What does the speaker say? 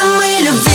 мы любви.